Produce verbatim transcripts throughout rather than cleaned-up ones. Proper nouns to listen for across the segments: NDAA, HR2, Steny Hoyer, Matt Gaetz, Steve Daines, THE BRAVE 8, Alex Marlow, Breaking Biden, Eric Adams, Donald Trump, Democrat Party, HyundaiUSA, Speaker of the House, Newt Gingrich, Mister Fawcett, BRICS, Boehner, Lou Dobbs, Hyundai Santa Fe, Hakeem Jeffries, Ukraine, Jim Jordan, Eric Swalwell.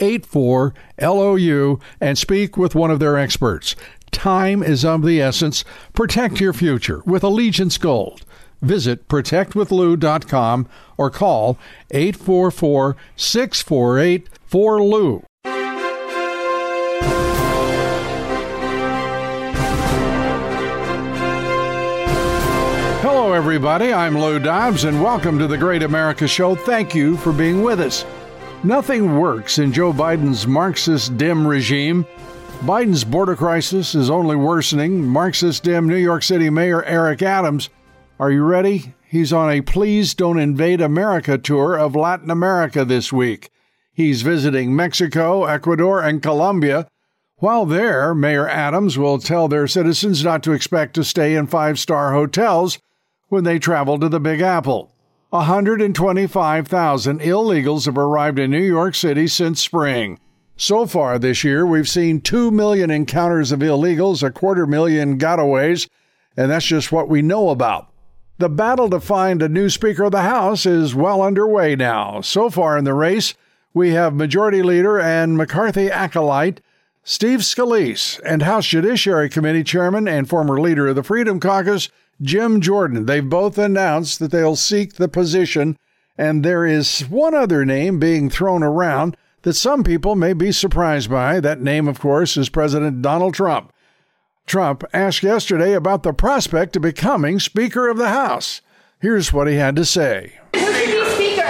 eight four, L O U and speak with one of their experts. Time is of the essence. Protect your future with Allegiance Gold. Visit protect with lou dot com or call eight four four, six four eight, four L O U. Hello, everybody. I'm Lou Dobbs, and welcome to The Great America Show. Thank you for being with us. Nothing works in Joe Biden's Marxist-Dem regime. Biden's border crisis is only worsening. Marxist-Dem New York City Mayor Eric Adams, are you ready? He's on a Please Don't Invade America tour of Latin America this week. He's visiting Mexico, Ecuador, and Colombia. While there, Mayor Adams will tell their citizens not to expect to stay in five-star hotels when they travel to the Big Apple. one hundred twenty-five thousand illegals have arrived in New York City since spring. So far this year, we've seen two million encounters of illegals, a quarter million gotaways, and that's just what we know about. The battle to find a new Speaker of the House is well underway now. So far in the race, we have Majority Leader and McCarthy acolyte Steve Scalise and House Judiciary Committee Chairman and former leader of the Freedom Caucus, Jim Jordan. They've both announced that they'll seek the position, and there is one other name being thrown around that some people may be surprised by. That name, of course, is President Donald Trump. Trump asked yesterday about the prospect of becoming Speaker of the House. Here's what he had to say. Who should be Speaker?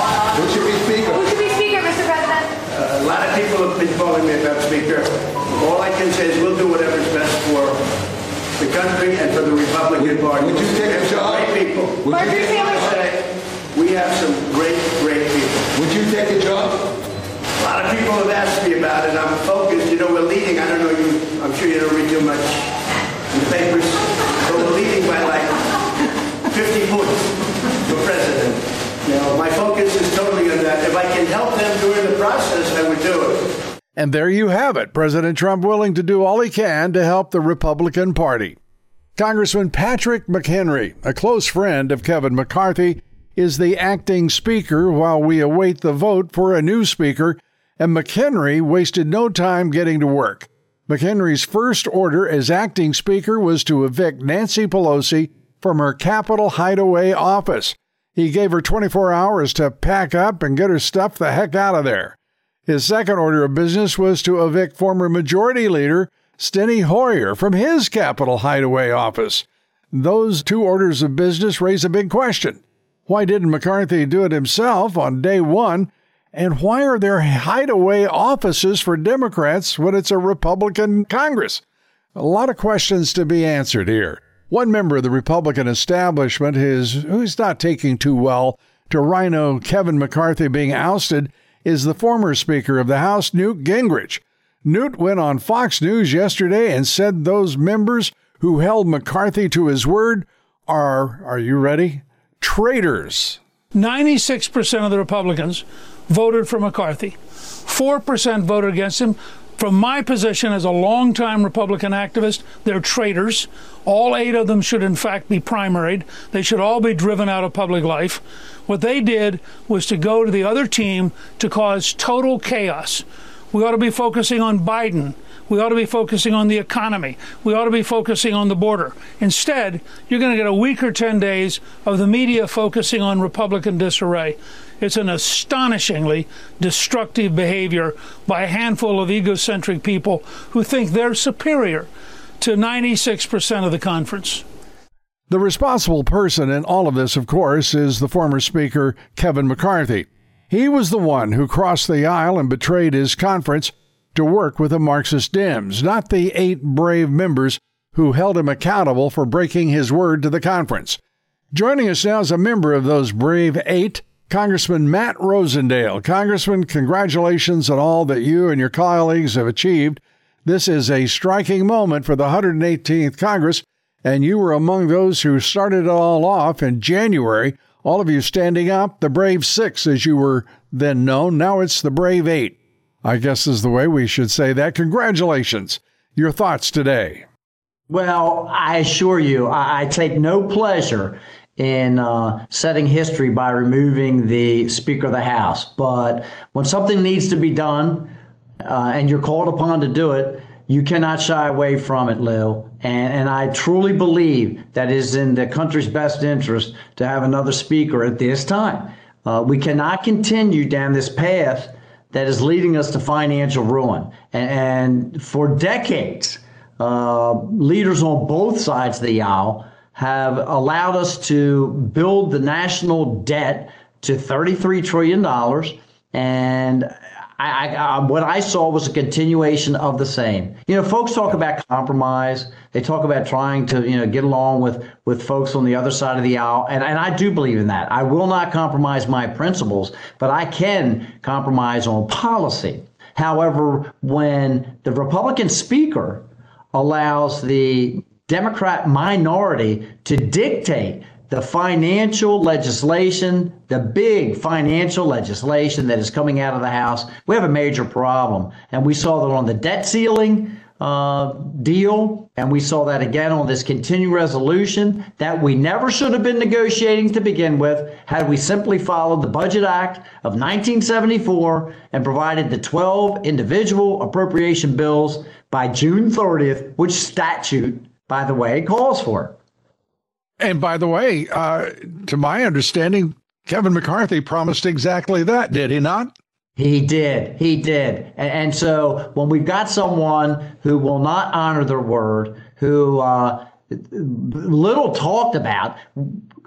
Uh, Who should be Speaker? Who should be Speaker, Mister President? Uh, a lot of people have been calling me about Speaker. All I can say is we'll do whatever's best for the country and for the Republican Party. Would you take a job? Great people. Would you take a we have some great, great people. Would you take a job? A lot of people have asked me about it. I'm focused. You know, we're leading. I don't know you. I'm sure you don't read too much in the papers. But we're leading by like fifty points for president. You know, my focus is totally on that. If I can help them during the process, I would do it. And there you have it, President Trump willing to do all he can to help the Republican Party. Congressman Patrick McHenry, a close friend of Kevin McCarthy, is the acting speaker while we await the vote for a new speaker, and McHenry wasted no time getting to work. McHenry's first order as acting speaker was to evict Nancy Pelosi from her Capitol hideaway office. He gave her twenty-four hours to pack up and get her stuff the heck out of there. His second order of business was to evict former Majority Leader Steny Hoyer from his Capitol hideaway office. Those two orders of business raise a big question. Why didn't McCarthy do it himself on day one? And why are there hideaway offices for Democrats when it's a Republican Congress? A lot of questions to be answered here. One member of the Republican establishment is who's not taking too well to Rhino Kevin McCarthy being ousted is the former Speaker of the House, Newt Gingrich. Newt went on Fox News yesterday and said those members who held McCarthy to his word are, are you ready, traitors. ninety-six percent of the Republicans voted for McCarthy. four percent voted against him. From my position as a longtime Republican activist, they're traitors. All eight of them should, in fact, be primaried. They should all be driven out of public life. What they did was to go to the other team to cause total chaos. We ought to be focusing on Biden. We ought to be focusing on the economy. We ought to be focusing on the border. Instead, you're going to get a week or ten days of the media focusing on Republican disarray. It's an astonishingly destructive behavior by a handful of egocentric people who think they're superior to ninety-six percent of the conference. The responsible person in all of this, of course, is the former Speaker, Kevin McCarthy. He was the one who crossed the aisle and betrayed his conference to work with the Marxist Dems, not the eight brave members who held him accountable for breaking his word to the conference. Joining us now is a member of those brave eight, Congressman Matt Rosendale. Congressman, congratulations on all that you and your colleagues have achieved. This is a striking moment for the one hundred eighteenth Congress, and you were among those who started it all off in January, all of you standing up, the Brave Six, as you were then known. Now it's the Brave Eight, I guess is the way we should say that. Congratulations. Your thoughts today? Well, I assure you, I, I take no pleasure in uh, setting history by removing the Speaker of the House. But when something needs to be done uh, and you're called upon to do it, you cannot shy away from it, Lil. And, and I truly believe that it is in the country's best interest to have another speaker at this time. Uh, we cannot continue down this path that is leading us to financial ruin. And, and for decades, uh, leaders on both sides of the aisle have allowed us to build the national debt to thirty-three trillion dollars. And I, I, what I saw was a continuation of the same. You know, folks talk about compromise. They talk about trying to, you know, get along with, with folks on the other side of the aisle. And, and I do believe in that. I will not compromise my principles, but I can compromise on policy. However, when the Republican speaker allows the Democrat minority to dictate the financial legislation, the big financial legislation that is coming out of the House, we have a major problem. And we saw that on the debt ceiling uh, deal, and we saw that again on this continuing resolution that we never should have been negotiating to begin with had we simply followed the Budget Act of nineteen seventy-four and provided the twelve individual appropriation bills by June thirtieth, which statute, by the way, calls for it. And by the way, uh, to my understanding, Kevin McCarthy promised exactly that, did he not? He did. He did. And, and so when we've got someone who will not honor their word, who uh, little talked about,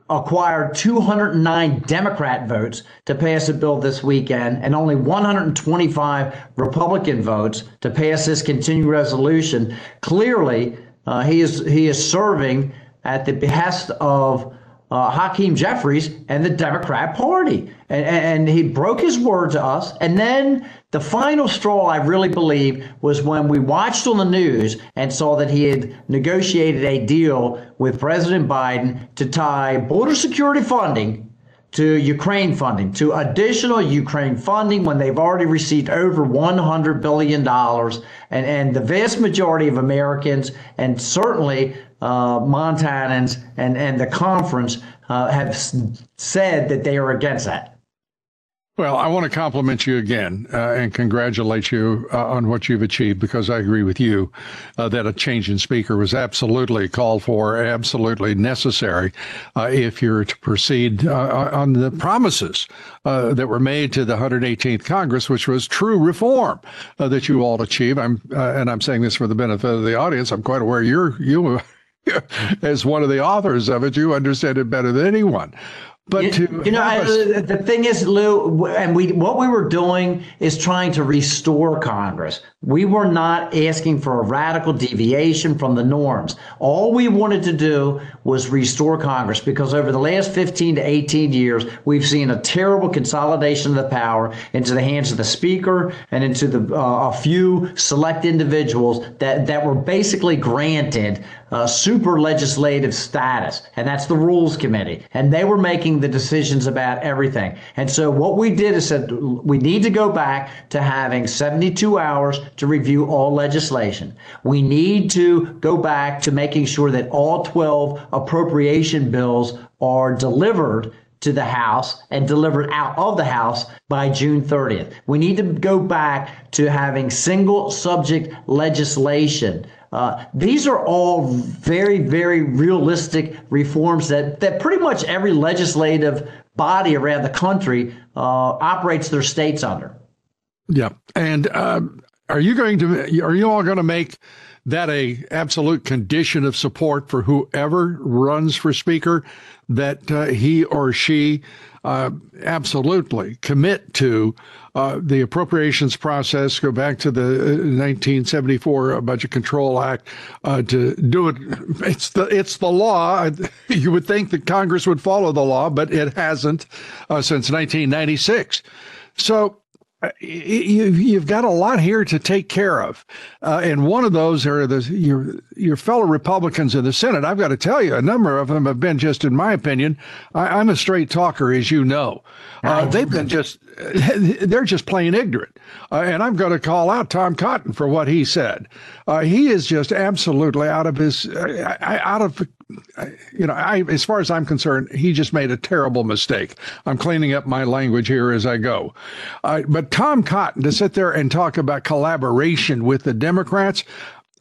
acquired two hundred nine Democrat votes to pass a bill this weekend and only one hundred twenty-five Republican votes to pass this continuing resolution, clearly, Uh, he is he is serving at the behest of uh, Hakeem Jeffries and the Democrat Party. And, and he broke his word to us. And then the final straw, I really believe, was when we watched on the news and saw that he had negotiated a deal with President Biden to tie border security funding to Ukraine funding, to additional Ukraine funding when they've already received over one hundred billion dollars. And, and the vast majority of Americans, and certainly uh, Montanans and, and the conference uh, have s- said that they are against that. Well, I want to compliment you again uh, and congratulate you uh, on what you've achieved, because I agree with you uh, that a change in speaker was absolutely called for, absolutely necessary uh, if you're to proceed uh, on the promises uh, that were made to the one hundred eighteenth Congress, which was true reform uh, that you all achieved. I'm uh, and I'm saying this for the benefit of the audience. I'm quite aware you're you as one of the authors of it. You understand it better than anyone. But you, to you know, I, the thing is, Lou, and we what we were doing is trying to restore Congress. We were not asking for a radical deviation from the norms. All we wanted to do was restore Congress, because over the last fifteen to eighteen years, we've seen a terrible consolidation of the power into the hands of the Speaker and into the uh, a few select individuals that that were basically granted uh, super legislative status, and that's the Rules Committee, and they were making the decisions about everything. And so what we did is said, we need to go back to having seventy-two hours to review all legislation. We need to go back to making sure that all twelve appropriation bills are delivered to the House and delivered out of the House by June thirtieth. We need to go back to having single subject legislation. Uh, these are all very, very realistic reforms that, that pretty much every legislative body around the country uh, operates their states under. Yeah. And uh, are you going to, are you all going to make that a absolute condition of support for whoever runs for Speaker, that uh, he or she uh, absolutely commit to uh, the appropriations process, go back to the nineteen seventy-four Budget Control Act, uh, to do it? It's the, it's the law. You would think that Congress would follow the law, but it hasn't uh, since nineteen ninety-six. So you've got a lot here to take care of, uh, and one of those are the, your your fellow Republicans in the Senate. I've got to tell you, a number of them have been, just in my opinion, I, I'm a straight talker, as you know. Uh, they've been just, they're just plain ignorant, uh, and I'm going to call out Tom Cotton for what he said. Uh, he is just absolutely out of his, uh, out of. You know, I, as far as I'm concerned, he just made a terrible mistake. I'm cleaning up my language here as I go. Uh, but Tom Cotton, to sit there and talk about collaboration with the Democrats,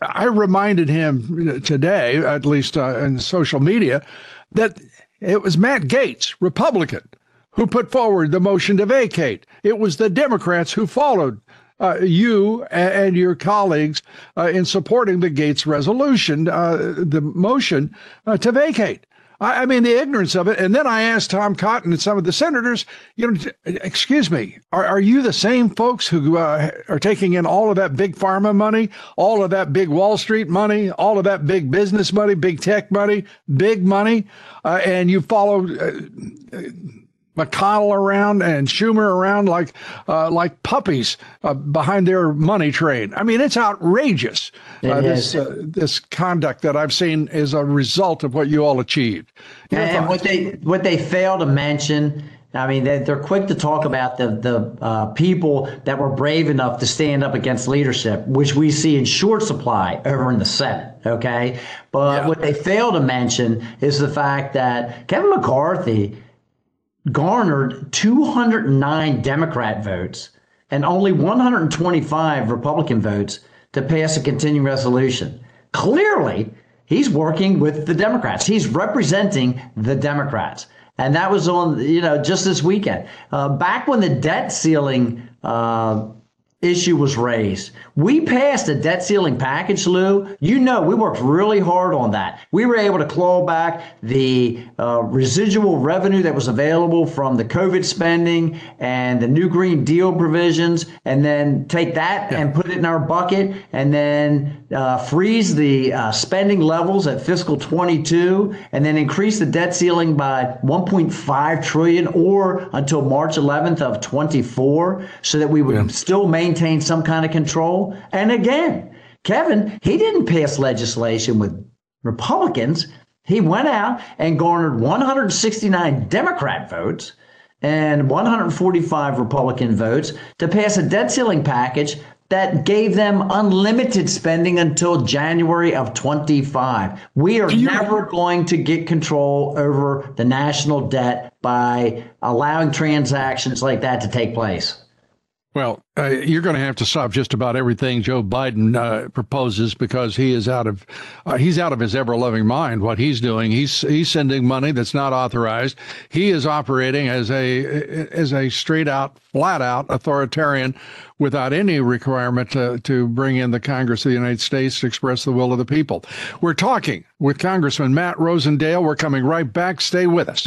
I reminded him today, at least uh, in social media, that it was Matt Gaetz, Republican, who put forward the motion to vacate. It was the Democrats who followed Uh, you and your colleagues uh, in supporting the Gaetz resolution, uh, the motion uh, to vacate. I, I mean, the ignorance of it. And then I asked Tom Cotton and some of the senators, you know, excuse me, are, are you the same folks who uh, are taking in all of that big pharma money, all of that big Wall Street money, all of that big business money, big tech money, big money, uh, and you follow uh, uh, McConnell around and Schumer around like uh, like puppies uh, behind their money train? I mean, it's outrageous. It uh, this uh, this conduct that I've seen is a result of what you all achieved. Your and thoughts? what they what they fail to mention. I mean, they're quick to talk about the the uh, people that were brave enough to stand up against leadership, which we see in short supply over in the Senate. Okay, but yeah. What they fail to mention is the fact that Kevin McCarthy garnered two hundred nine Democrat votes and only one hundred twenty-five Republican votes to pass a continuing resolution. Clearly, he's working with the Democrats. He's representing the Democrats. And that was on, you know, just this weekend. Uh, back when the debt ceiling uh, issue was raised, we passed a debt ceiling package, Lou. You know, we worked really hard on that. We were able to claw back the uh, residual revenue that was available from the COVID spending and the new Green Deal provisions, and then take that yeah. and put it in our bucket, and then uh, freeze the uh, spending levels at fiscal twenty-two, and then increase the debt ceiling by one point five trillion dollars or until March eleventh of twenty-four, so that we would yeah. still maintain maintain some kind of control. And again, Kevin, he didn't pass legislation with Republicans. He went out and garnered one hundred sixty-nine Democrat votes and one hundred forty-five Republican votes to pass a debt ceiling package that gave them unlimited spending until January of twenty-five. We are you- never going to get control over the national debt by allowing transactions like that to take place. Well, uh, you're going to have to stop just about everything Joe Biden uh, proposes, because he is out of uh, he's out of his ever-loving mind. What he's doing, he's he's sending money that's not authorized. He is operating as a as a straight-out, flat-out authoritarian, without any requirement to, to bring in the Congress of the United States to express the will of the people. We're talking with Congressman Matt Rosendale. We're coming right back. Stay with us.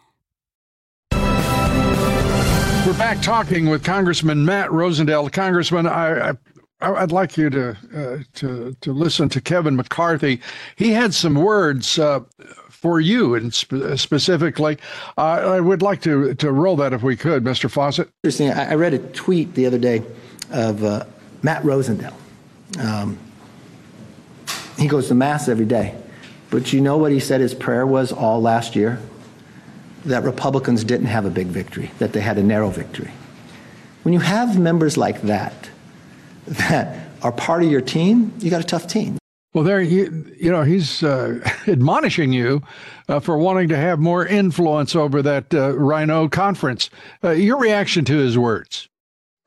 We're back talking with Congressman Matt Rosendale. Congressman, I, I, I'd like you to, uh, to to listen to Kevin McCarthy. He had some words uh, for you, and sp- specifically, uh, I would like to, to roll that if we could, Mister Fawcett. Interesting. I read a tweet the other day of uh, Matt Rosendale. Um, he goes to Mass every day, but you know what he said his prayer was all last year? That Republicans didn't have a big victory, that they had a narrow victory. When you have members like that, that are part of your team, you got a tough team. Well, there, you, you know, he's uh, admonishing you uh, for wanting to have more influence over that uh, Rhino conference. Uh, your reaction to his words?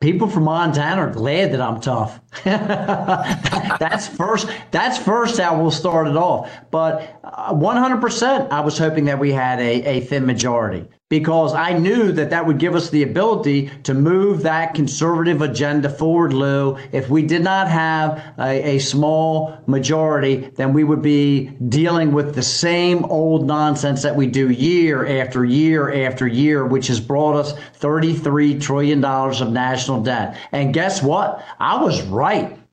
People from Montana are glad that I'm tough. that's first. That's first how we'll start it off. But uh, one hundred percent, I was hoping that we had a, a thin majority, because I knew that that would give us the ability to move that conservative agenda forward, Lou. If we did not have a, a small majority, then we would be dealing with the same old nonsense that we do year after year after year, which has brought us thirty-three trillion dollars of national debt. And guess what? I was right.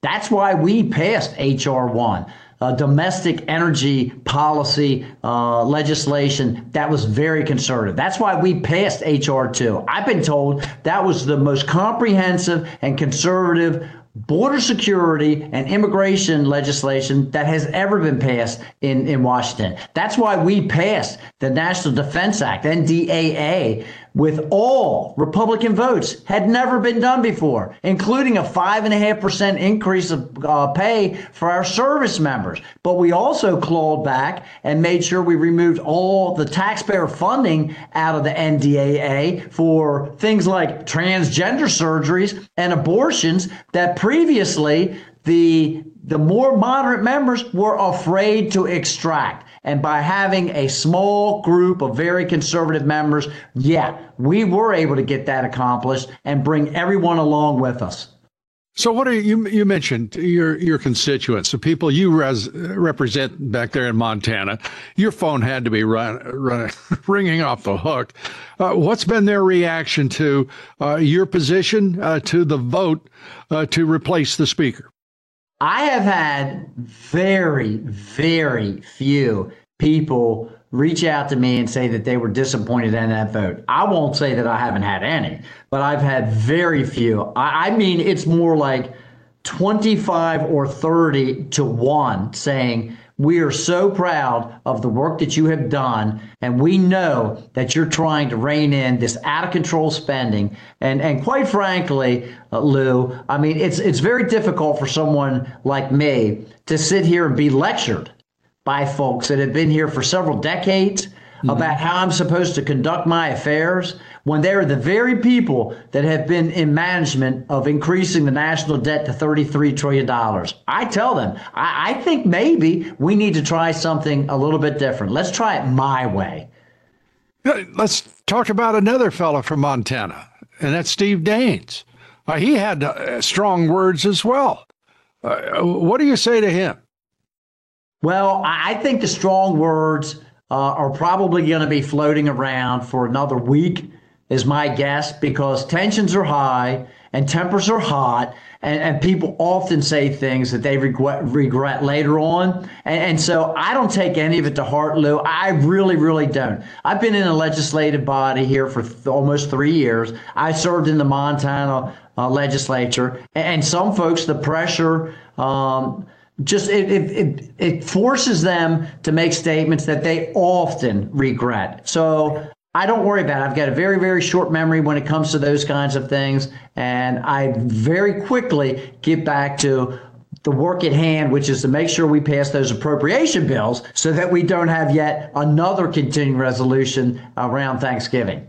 That's why we passed H R one, a domestic energy policy uh, legislation that was very conservative. That's why we passed H R two. I've been told that was the most comprehensive and conservative border security and immigration legislation that has ever been passed in, in Washington. That's why we passed the National Defense Act, N D A A, with all Republican votes. Had never been done before, including a five and a half percent increase of uh, pay for our service members. But we also clawed back and made sure we removed all the taxpayer funding out of the N D A A for things like transgender surgeries and abortions that previously the the more moderate members were afraid to extract. And by having a small group of very conservative members, yeah, we were able to get that accomplished and bring everyone along with us. So what are you, you mentioned your your constituents, the people you res, represent back there in Montana. Your phone had to be run, run, ringing off the hook. Uh, what's been their reaction to uh, your position, uh, to the vote uh, to replace the speaker? I have had very, very few people reach out to me and say that they were disappointed in that vote. I won't say that I haven't had any, but I've had very few. I, I mean, it's more like twenty-five or thirty to one saying, we are so proud of the work that you have done, and we know that you're trying to rein in this out-of-control spending. And and quite frankly, uh, Lou, I mean, it's it's very difficult for someone like me to sit here and be lectured by folks that have been here for several decades mm-hmm. about how I'm supposed to conduct my affairs, when they are the very people that have been in management of increasing the national debt to thirty-three trillion dollars. I tell them, I, I think maybe we need to try something a little bit different. Let's try it my way. Let's talk about another fellow from Montana, and that's Steve Daines. Uh, he had uh, strong words as well. Uh, what do you say to him? Well, I think the strong words uh, are probably going to be floating around for another week, is my guess, because tensions are high and tempers are hot, and, and people often say things that they regret, regret later on. And, and so I don't take any of it to heart, Lou. I really, really don't. I've been in a legislative body here for th- almost three years. I served in the Montana uh, legislature, and, and some folks, the pressure, um, just it, it it it forces them to make statements that they often regret. So I don't worry about it. I've got a very, very short memory when it comes to those kinds of things. And I very quickly get back to the work at hand, which is to make sure we pass those appropriation bills so that we don't have yet another continuing resolution around Thanksgiving.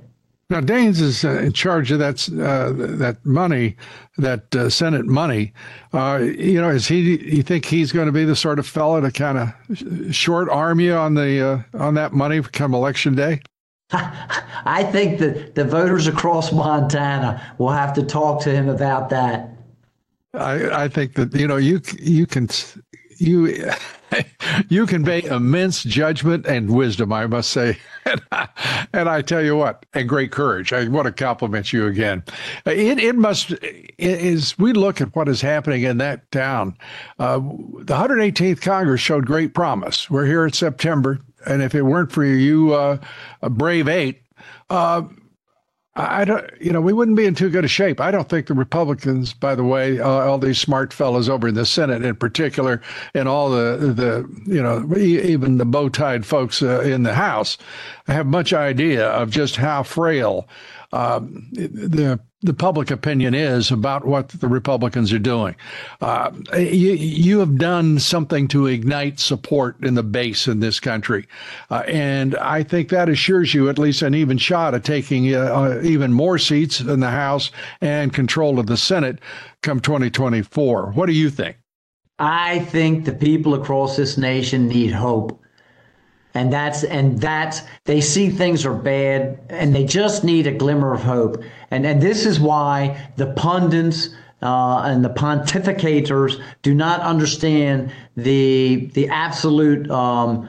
Now, Daines is in charge of that uh, that money, that uh, Senate money. Uh, you know, is he? You think he's going to be the sort of fellow to kind of short arm you on the uh, on that money come election day? I think that the voters across Montana will have to talk to him about that. I, I think that, you know, you you can you you convey immense judgment and wisdom, I must say. And I, and I tell you what, and great courage. I want to compliment you again. It it must is we look at what is happening in that town. Uh, the one hundred eighteenth Congress showed great promise. We're here in September. And if it weren't for you, uh, a Brave Eight, uh, I don't, you know, we wouldn't be in too good a shape. I don't think the Republicans, by the way, uh, all these smart fellows over in the Senate in particular, and all the, the you know, even the bow-tied folks uh, in the House, have much idea of just how frail um, the the public opinion is about what the Republicans are doing. Uh, you, you have done something to ignite support in the base in this country. Uh, and I think that assures you at least an even shot of taking uh, even more seats in the House and control of the Senate come twenty twenty-four. What do you think? I think the people across this nation need hope. And that's and that's they see things are bad and they just need a glimmer of hope. And and this is why the pundits uh, and the pontificators do not understand the the absolute um,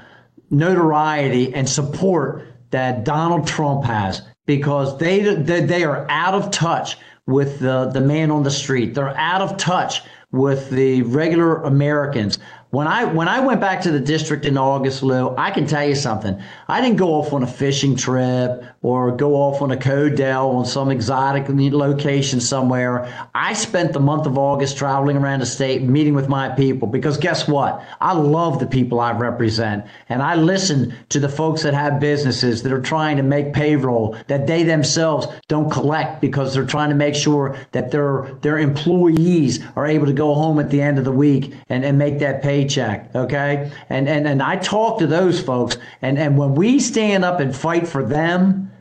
notoriety and support that Donald Trump has, because they they, they are out of touch with the, the man on the street. They're out of touch with the regular Americans. When I when I went back to the district in August, Lou, I can tell you something. I didn't go off on a fishing trip or go off on a Codell on some exotic location somewhere. I spent the month of August traveling around the state, meeting with my people, because guess what? I love the people I represent, and I listen to the folks that have businesses that are trying to make payroll that they themselves don't collect because they're trying to make sure that their their employees are able to go home at the end of the week and, and make that pay. Check, okay, and and and I talk to those folks, and and when we stand up and fight for them,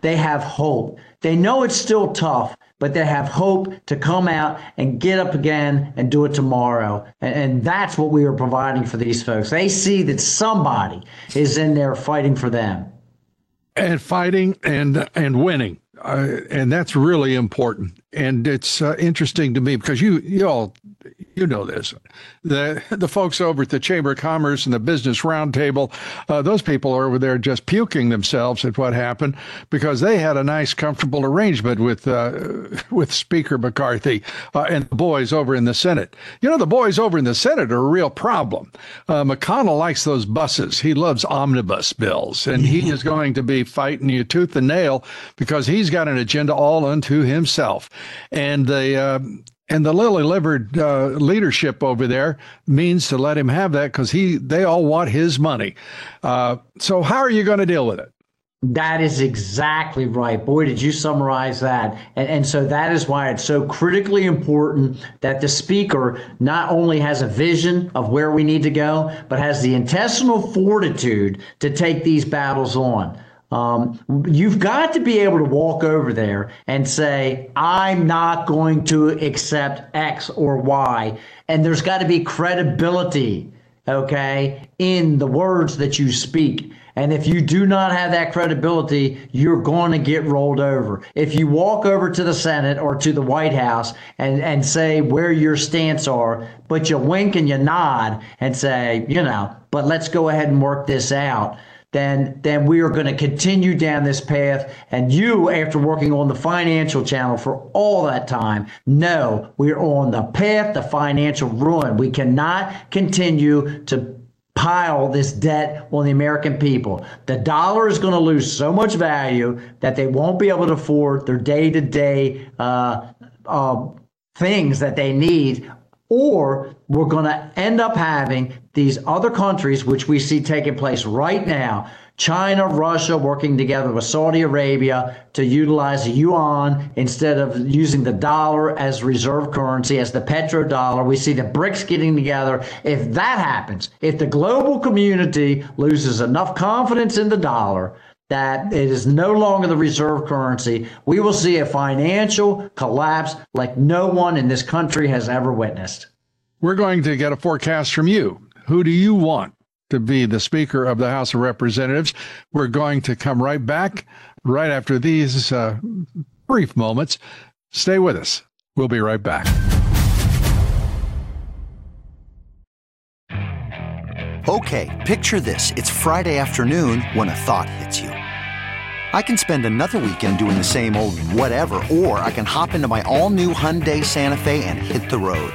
they have hope. They know it's still tough, but they have hope to come out and get up again and do it tomorrow. And, and that's what we are providing for these folks. They see that somebody is in there fighting for them, and fighting and and winning. Uh, and that's really important. And it's uh, interesting to me because you, you all, you know this, the the folks over at the Chamber of Commerce and the Business Roundtable, uh, those people are over there just puking themselves at what happened, because they had a nice, comfortable arrangement with uh, with Speaker McCarthy uh, and the boys over in the Senate. You know, the boys over in the Senate are a real problem. Uh, McConnell likes those buses. He loves omnibus bills, and he is going to be fighting you tooth and nail because he's He's got an agenda all unto himself, and the uh, and the lily-livered uh, leadership over there means to let him have that because he they all want his money. Uh, so how are you going to deal with it? That is exactly right. Boy, did you summarize that. And, and so that is why it's so critically important that the speaker not only has a vision of where we need to go, but has the intestinal fortitude to take these battles on. Um, you've got to be able to walk over there and say, I'm not going to accept X or Y. And there's got to be credibility, okay, in the words that you speak. And if you do not have that credibility, you're going to get rolled over. If you walk over to the Senate or to the White House and, and say where your stance are, but you wink and you nod and say, you know, but let's go ahead and work this out. then then we are going to continue down this path. And you, after working on the financial channel for all that time, know we're on the path to financial ruin. We cannot continue to pile this debt on the American people. The dollar is going to lose so much value that they won't be able to afford their day-to-day uh, uh, things that they need, or we're going to end up having these other countries, which we see taking place right now, China, Russia, working together with Saudi Arabia to utilize the yuan instead of using the dollar as reserve currency, as the petrodollar. We see the BRICS getting together. If that happens, if the global community loses enough confidence in the dollar that it is no longer the reserve currency, we will see a financial collapse like no one in this country has ever witnessed. We're going to get a forecast from you. Who do you want to be the Speaker of the House of Representatives? We're going to come right back right after these uh, brief moments. Stay with us. We'll be right back. Okay, picture this. It's Friday afternoon when a thought hits you. I can spend another weekend doing the same old whatever, or I can hop into my all-new Hyundai Santa Fe and hit the road.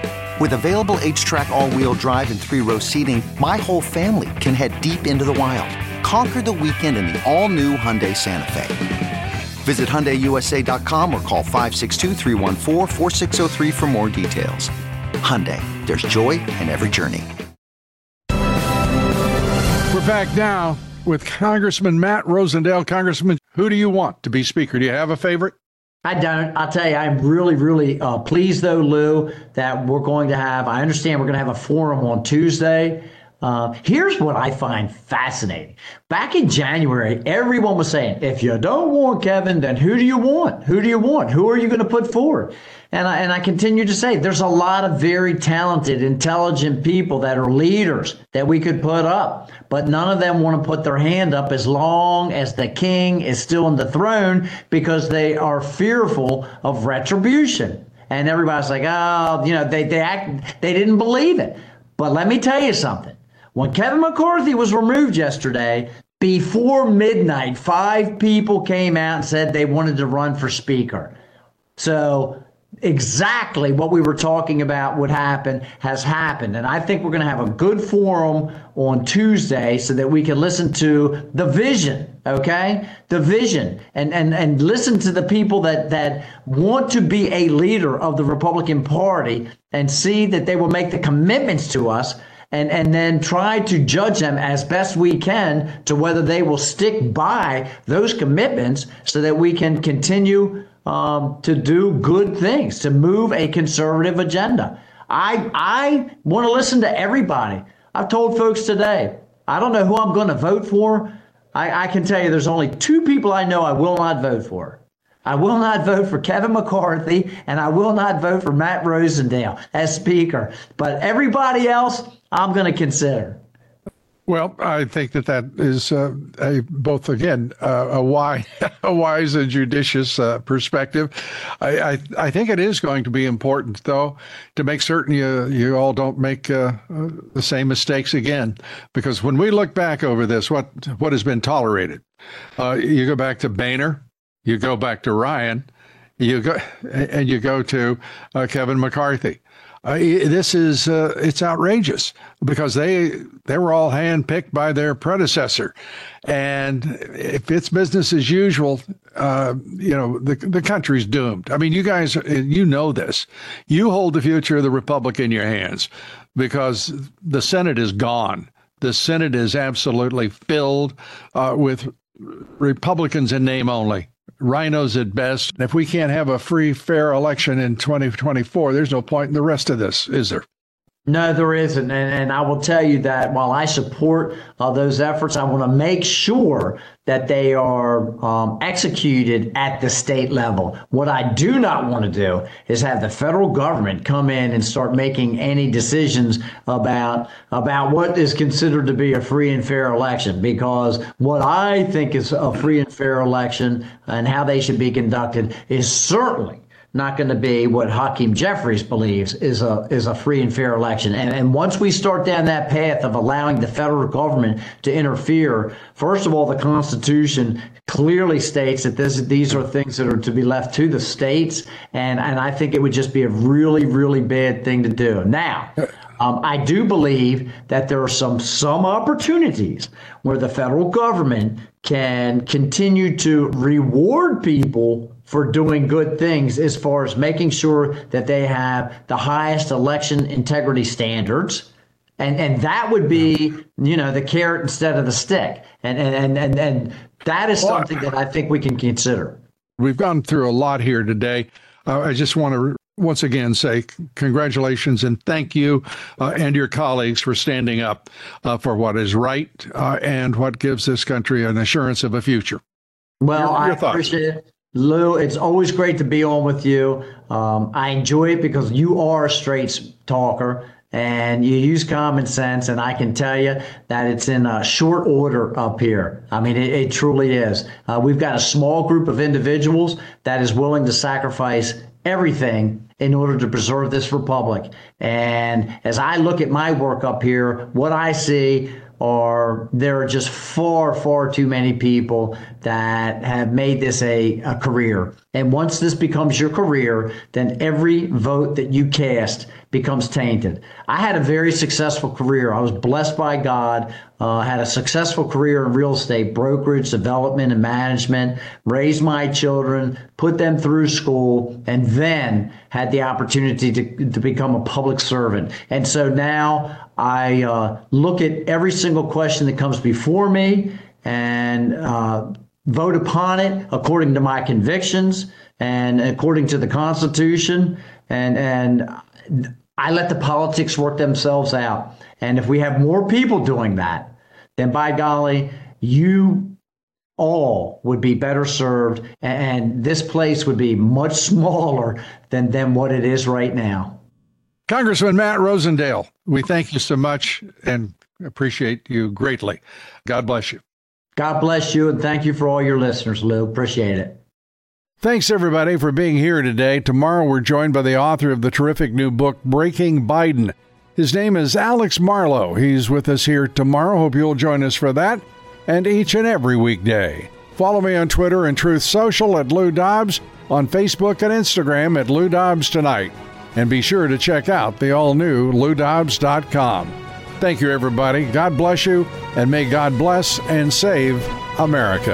With available H Track all-wheel drive and three-row seating, my whole family can head deep into the wild. Conquer the weekend in the all-new Hyundai Santa Fe. Visit Hyundai U S A dot com or call five six two, three one four, four six zero three for more details. Hyundai, there's joy in every journey. We're back now with Congressman Matt Rosendale. Congressman, who do you want to be Speaker? Do you have a favorite? I don't. I'll tell you, I'm really, really uh, pleased, though, Lou, that we're going to have, I understand we're going to have a forum on Tuesday. Uh, here's what I find fascinating. Back in January, everyone was saying, if you don't want Kevin, then who do you want? Who do you want? Who are you going to put forward? And I, and I continue to say there's a lot of very talented, intelligent people that are leaders that we could put up, but none of them want to put their hand up as long as the king is still on the throne because they are fearful of retribution. And everybody's like, oh, you know, they they act, they didn't believe it. But let me tell you something. When Kevin McCarthy was removed yesterday, before midnight, five people came out and said they wanted to run for Speaker. So exactly what we were talking about would happen has happened. And I think we're going to have a good forum on Tuesday so that we can listen to the vision, okay? The vision, and and and listen to the people that that want to be a leader of the Republican Party and see that they will make the commitments to us, and and then try to judge them as best we can to whether they will stick by those commitments so that we can continue Um, to do good things, to move a conservative agenda. I I want to listen to everybody. I've told folks today, I don't know who I'm going to vote for. I, I can tell you there's only two people I know I will not vote for. I will not vote for Kevin McCarthy, and I will not vote for Matt Rosendale as Speaker. But everybody else, I'm going to consider. Well, I think that that is uh, a, both, again, uh, a, wise, a wise and judicious uh, perspective. I, I I think it is going to be important, though, to make certain you, you all don't make uh, the same mistakes again. Because when we look back over this, what, what has been tolerated? Uh, you go back to Boehner, you go back to Ryan, you go and you go to uh, Kevin McCarthy. Uh, this is uh, it's outrageous because they they were all handpicked by their predecessor, and if it's business as usual, uh, you know the the country's doomed. I mean, you guys, you know this. You hold the future of the Republic in your hands because the Senate is gone. The Senate is absolutely filled uh, with Republicans in name only. Rhinos at best. If we can't have a free, fair election in twenty twenty-four, there's no point in the rest of this, is there? No, there isn't. And, and I will tell you that while I support uh, those efforts, I want to make sure that they are um, executed at the state level. What I do not want to do is have the federal government come in and start making any decisions about about what is considered to be a free and fair election, because what I think is a free and fair election and how they should be conducted is certainly not going to be what Hakeem Jeffries believes is a is a free and fair election. And, and once we start down that path of allowing the federal government to interfere, first of all, the Constitution clearly states that this, these are things that are to be left to the states. And, and I think it would just be a really, really bad thing to do. Now, um, I do believe that there are some some opportunities where the federal government can continue to reward people for doing good things as far as making sure that they have the highest election integrity standards. And and that would be, you know, the carrot instead of the stick. And and and, and that is something that I think we can consider. We've gone through a lot here today. Uh, I just want to once again say congratulations and thank you uh, and your colleagues for standing up uh, for what is right uh, and what gives this country an assurance of a future. Well, your, your I thoughts. Appreciate it. Lou, it's always great to be on with you. Um, I enjoy it because you are a straight talker and you use common sense. And I can tell you that it's in uh, short order up here. I mean, it, it truly is. Uh, we've got a small group of individuals that is willing to sacrifice everything in order to preserve this republic. And as I look at my work up here, what I see or there are just far, far too many people that have made this a, a career. And once this becomes your career, then every vote that you cast becomes tainted. I had a very successful career. I was blessed by God, uh, had a successful career in real estate, brokerage, development, and management, raised my children, put them through school, and then had the opportunity to, to become a public servant. And so now, I uh, look at every single question that comes before me and uh, vote upon it according to my convictions and according to the Constitution. And, and I let the politics work themselves out. And if we have more people doing that, then by golly, you all would be better served. And this place would be much smaller than, than what it is right now. Congressman Matt Rosendale, we thank you so much and appreciate you greatly. God bless you. God bless you, and thank you for all your listeners, Lou. Appreciate it. Thanks, everybody, for being here today. Tomorrow, we're joined by the author of the terrific new book, Breaking Biden. His name is Alex Marlow. He's with us here tomorrow. Hope you'll join us for that and each and every weekday. Follow me on Twitter and Truth Social at Lou Dobbs, on Facebook and Instagram at Lou Dobbs Tonight. And be sure to check out the all-new Lou Dobbs dot com. Thank you, everybody. God bless you, and may God bless and save America.